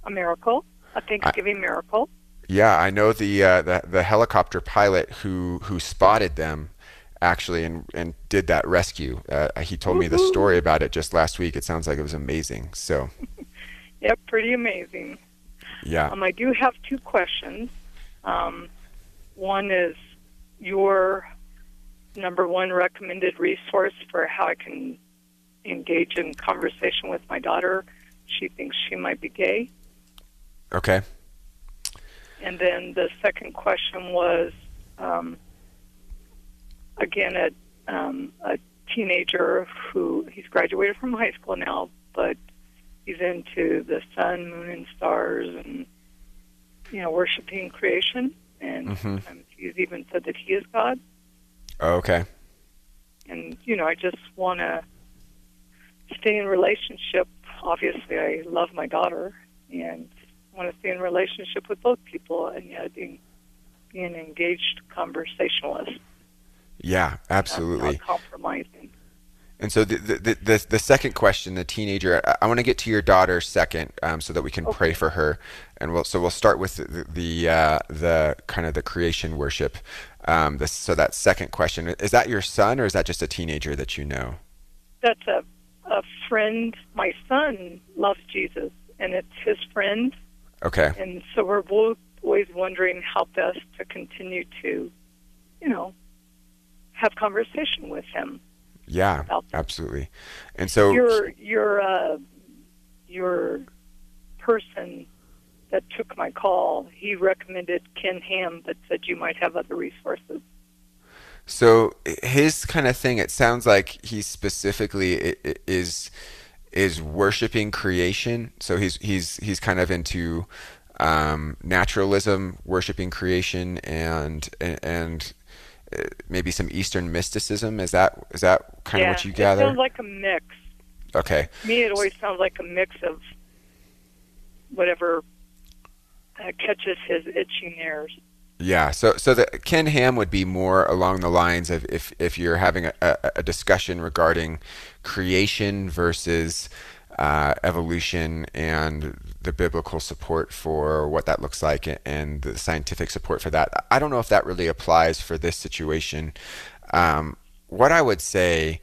a miracle, a Thanksgiving I, miracle. Yeah, I know the, uh, the the helicopter pilot who who spotted them actually and, and did that rescue. Uh, he told me the story about it just last week. It sounds like it was amazing. So. Yep, pretty amazing. Yeah. Um, I do have two questions. Um, One is your number one recommended resource for how I can engage in conversation with my daughter. She thinks she might be gay. Okay. And then the second question was, um, again, a, um, a teenager who, he's graduated from high school now, but he's into the sun, moon, and stars and, you know, worshiping creation. And mm-hmm. he's even said that he is God. Okay. And, you know, I just want to stay in relationship. Obviously, I love my daughter and want to stay in relationship with both people and yet being, being an engaged conversationalist. Yeah, absolutely. Not, not compromising. And so the, the, the, the second question, the teenager, I, I want to get to your daughter second um, so that we can okay. pray for her. And we'll, so we'll start with the, the, uh, the kind of the creation worship. Um, the, so that second question, is that your son or is that just a teenager that you know? That's a, a friend. My son loves Jesus and it's his friend. Okay. And so we're both always wondering how best to continue to, you know, have conversation with him. Yeah, absolutely. And so your your uh, your person that took my call, he recommended Ken Ham, but said you might have other resources. So his kind of thing, it sounds like he specifically is is worshiping creation. So he's he's he's kind of into um, naturalism, worshiping creation, and and, and maybe some Eastern mysticism. Is that is that kind yeah, of what you gather? It sounds like a mix. Okay. To me, it always sounds like a mix of whatever uh, catches his itching ears. Yeah, so so the Ken Ham would be more along the lines of if if you're having a, a, a discussion regarding creation versus uh, evolution and the biblical support for what that looks like and the scientific support for that. I don't know if that really applies for this situation. Um, what I would say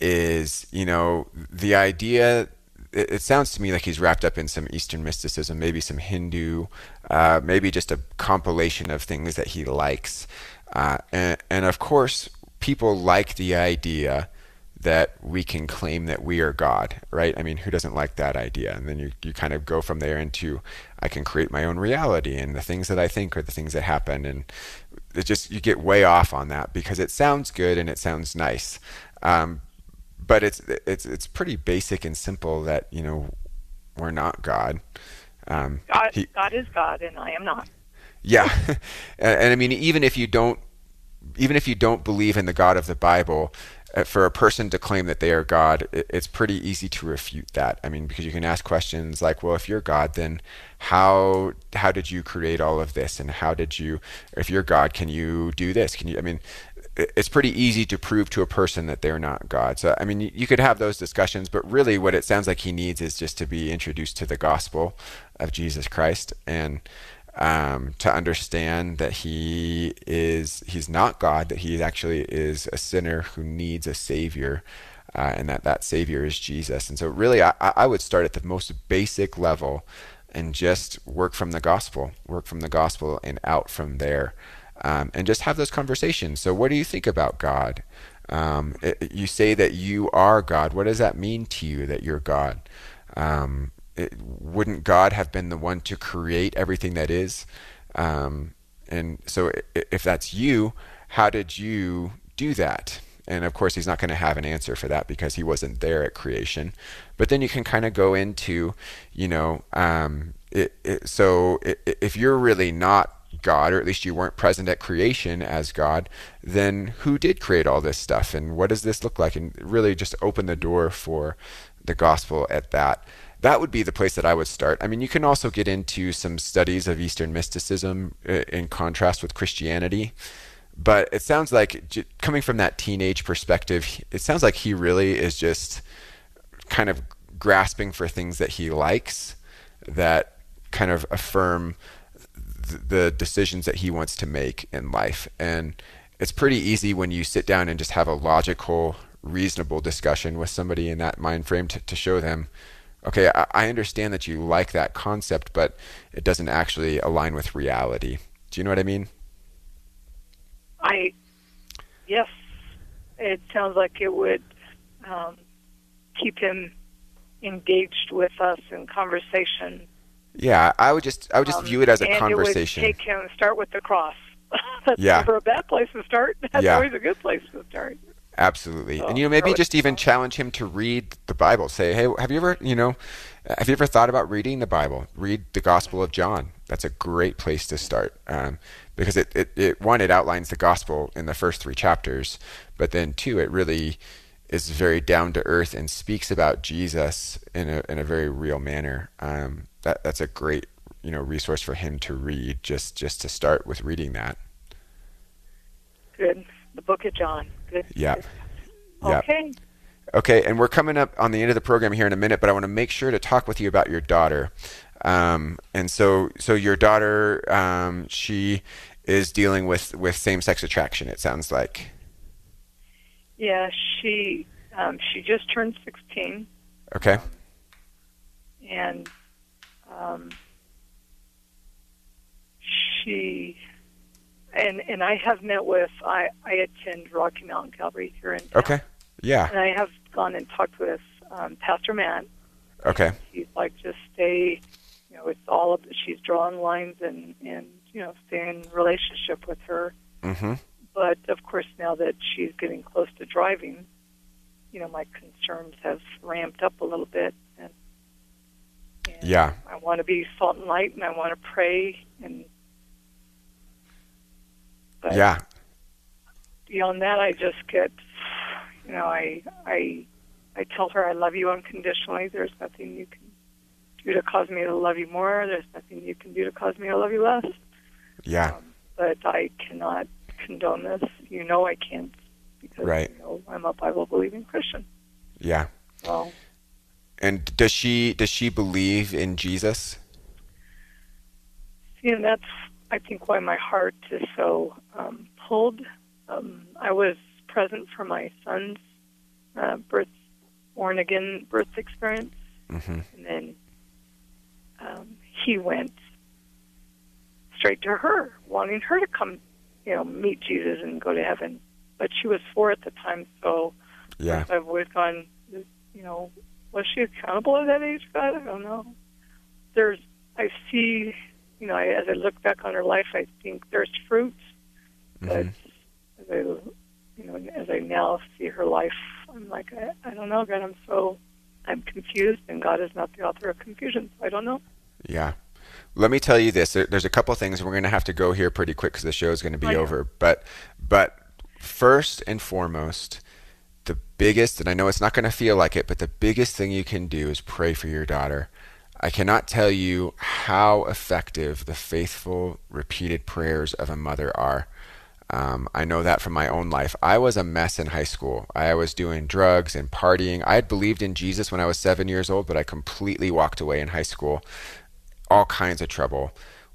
is, you know, the idea. It sounds to me like he's wrapped up in some Eastern mysticism, maybe some Hindu, uh, maybe just a compilation of things that he likes. Uh, and, and of course, people like the idea that we can claim that we are God, right? I mean, who doesn't like that idea? And then you, you kind of go from there into, I can create my own reality, and the things that I think are the things that happen. And it just, you get way off on that because it sounds good and it sounds nice. Um, But it's it's it's pretty basic and simple that, you know, we're not God. Um, God, he, God is God, and I am not. Yeah, and, and I mean, even if you don't, even if you don't believe in the God of the Bible, uh, for a person to claim that they are God, it, it's pretty easy to refute that. I mean, because you can ask questions like, well, if you're God, then how how did you create all of this, and how did you, if you're God, can you do this? Can you? I mean. It's pretty easy to prove to a person that they're not God. So, I mean, you could have those discussions, but really what it sounds like he needs is just to be introduced to the gospel of Jesus Christ and um, to understand that he is, he's not God, that he actually is a sinner who needs a savior, uh, and that that savior is Jesus. And so really, I, I would start at the most basic level and just work from the gospel, work from the gospel and out from there. Um, and just have those conversations. So what do you think about God? Um, it, you say that you are God. What does that mean to you that you're God? Um, it, wouldn't God have been the one to create everything that is? Um, and so if that's you, how did you do that? And of course, he's not going to have an answer for that because he wasn't there at creation. But then you can kind of go into, you know, um, it, it, so it, if you're really not God, or at least you weren't present at creation as God, then who did create all this stuff, and what does this look like? And really just open the door for the gospel at that. That would be the place that I would start. I mean, you can also get into some studies of Eastern mysticism in contrast with Christianity, but it sounds like, coming from that teenage perspective, it sounds like he really is just kind of grasping for things that he likes that kind of affirm the decisions that he wants to make in life. And it's pretty easy when you sit down and just have a logical, reasonable discussion with somebody in that mind frame to, to show them, okay, I, I understand that you like that concept, but it doesn't actually align with reality. Do you know what I mean? I, yes. It sounds like it would um, keep him engaged with us in conversation. Yeah, I would just I would just um, view it as a and conversation. It would take him, start with the cross. That's yeah. never a bad place to start. That's yeah. always a good place to start. Absolutely. So, and you know, maybe just even challenge him to read the Bible. Say, hey, have you ever, you know, have you ever thought about reading the Bible? Read the Gospel of John. That's a great place to start. Um, because it, it, it one, it outlines the gospel in the first three chapters, but then two, it really is very down to earth and speaks about Jesus in a in a very real manner. Um, that that's a great, you know, resource for him to read, just just to start with reading that. Good. The Book of John. Good. Yeah. Good. Okay. Yep. Okay, and we're coming up on the end of the program here in a minute, but I want to make sure to talk with you about your daughter. Um, and so so your daughter, um, she is dealing with, with same-sex attraction, it sounds like. Yeah, she um, she just turned sixteen. Okay. And um, she and and I have met with I, I attend Rocky Mountain Calvary here in town. Okay. Yeah. And I have gone and talked with um, Pastor Matt. Okay. He's like, just stay, you know, it's all of, she's drawing lines and and you know, stay in relationship with her. Mm-hmm. But, of course, now that she's getting close to driving, you know, my concerns have ramped up a little bit. And, and Yeah. I want to be salt and light, and I want to pray. And but yeah. Beyond that, I just get, you know, I I I tell her I love you unconditionally. There's nothing you can do to cause me to love you more. There's nothing you can do to cause me to love you less. Yeah. Um, but I cannot condone this. You know I can't, because right. you know, I'm a Bible-believing Christian. Yeah. Well. And does she does she believe in Jesus? See, and that's, I think, why my heart is so um, pulled. Um, I was present for my son's uh, birth, born again birth experience, mm-hmm. and then um, he went straight to her, wanting her to come, you know, meet Jesus and go to heaven. But she was four at the time, so yeah. I've always gone, you know. Was she accountable at that age, God? I don't know. There's, I see, you know, I, as I look back on her life, I think there's fruit. But mm-hmm. as I, you know, as I now see her life, I'm like, I, I don't know, God. I'm so, I'm confused, and God is not the author of confusion. So I don't know. Yeah. Let me tell you this. There, there's a couple things. We're going to have to go here pretty quick because the show is going to be I over. Know. But, but first and foremost, the biggest, and I know it's not going to feel like it, but the biggest thing you can do is pray for your daughter. I cannot tell you how effective the faithful, repeated prayers of a mother are. Um, I know that from my own life. I was a mess in high school. I was doing drugs and partying. I had believed in Jesus when I was seven years old, but I completely walked away in high school. All kinds of trouble.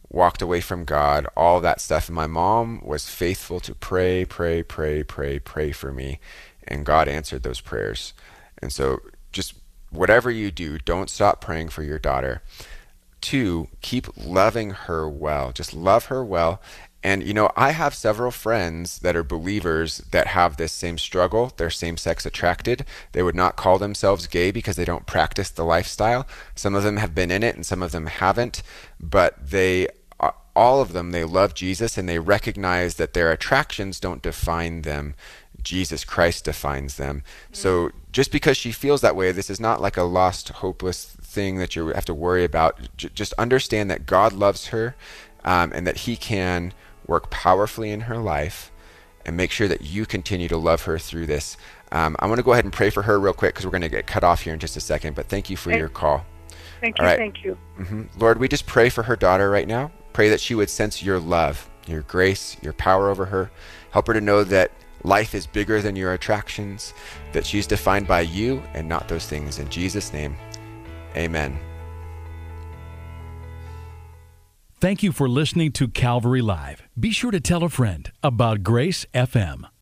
Walked away from God, all that stuff. And my mom was faithful to pray, pray, pray, pray, pray for me. And God answered those prayers. And so just whatever you do, don't stop praying for your daughter. Two, keep loving her well. Just love her well. And, you know, I have several friends that are believers that have this same struggle. They're same-sex attracted. They would not call themselves gay because they don't practice the lifestyle. Some of them have been in it and some of them haven't. But they, all of them, they love Jesus, and they recognize that their attractions don't define them. Jesus Christ defines them. Mm-hmm. So just because she feels that way, this is not like a lost, hopeless thing that you have to worry about. J- just understand that God loves her, um, and that he can work powerfully in her life, and make sure that you continue to love her through this. Um, I want to go ahead and pray for her real quick because we're going to get cut off here in just a second, but thank you for thank your call. Thank All you, right. thank you. Mm-hmm. Lord, we just pray for her daughter right now. Pray that she would sense your love, your grace, your power over her. Help her to know that life is bigger than your attractions, that she's defined by you and not those things. In Jesus' name, amen. Thank you for listening to Calvary Live. Be sure to tell a friend about Grace F M.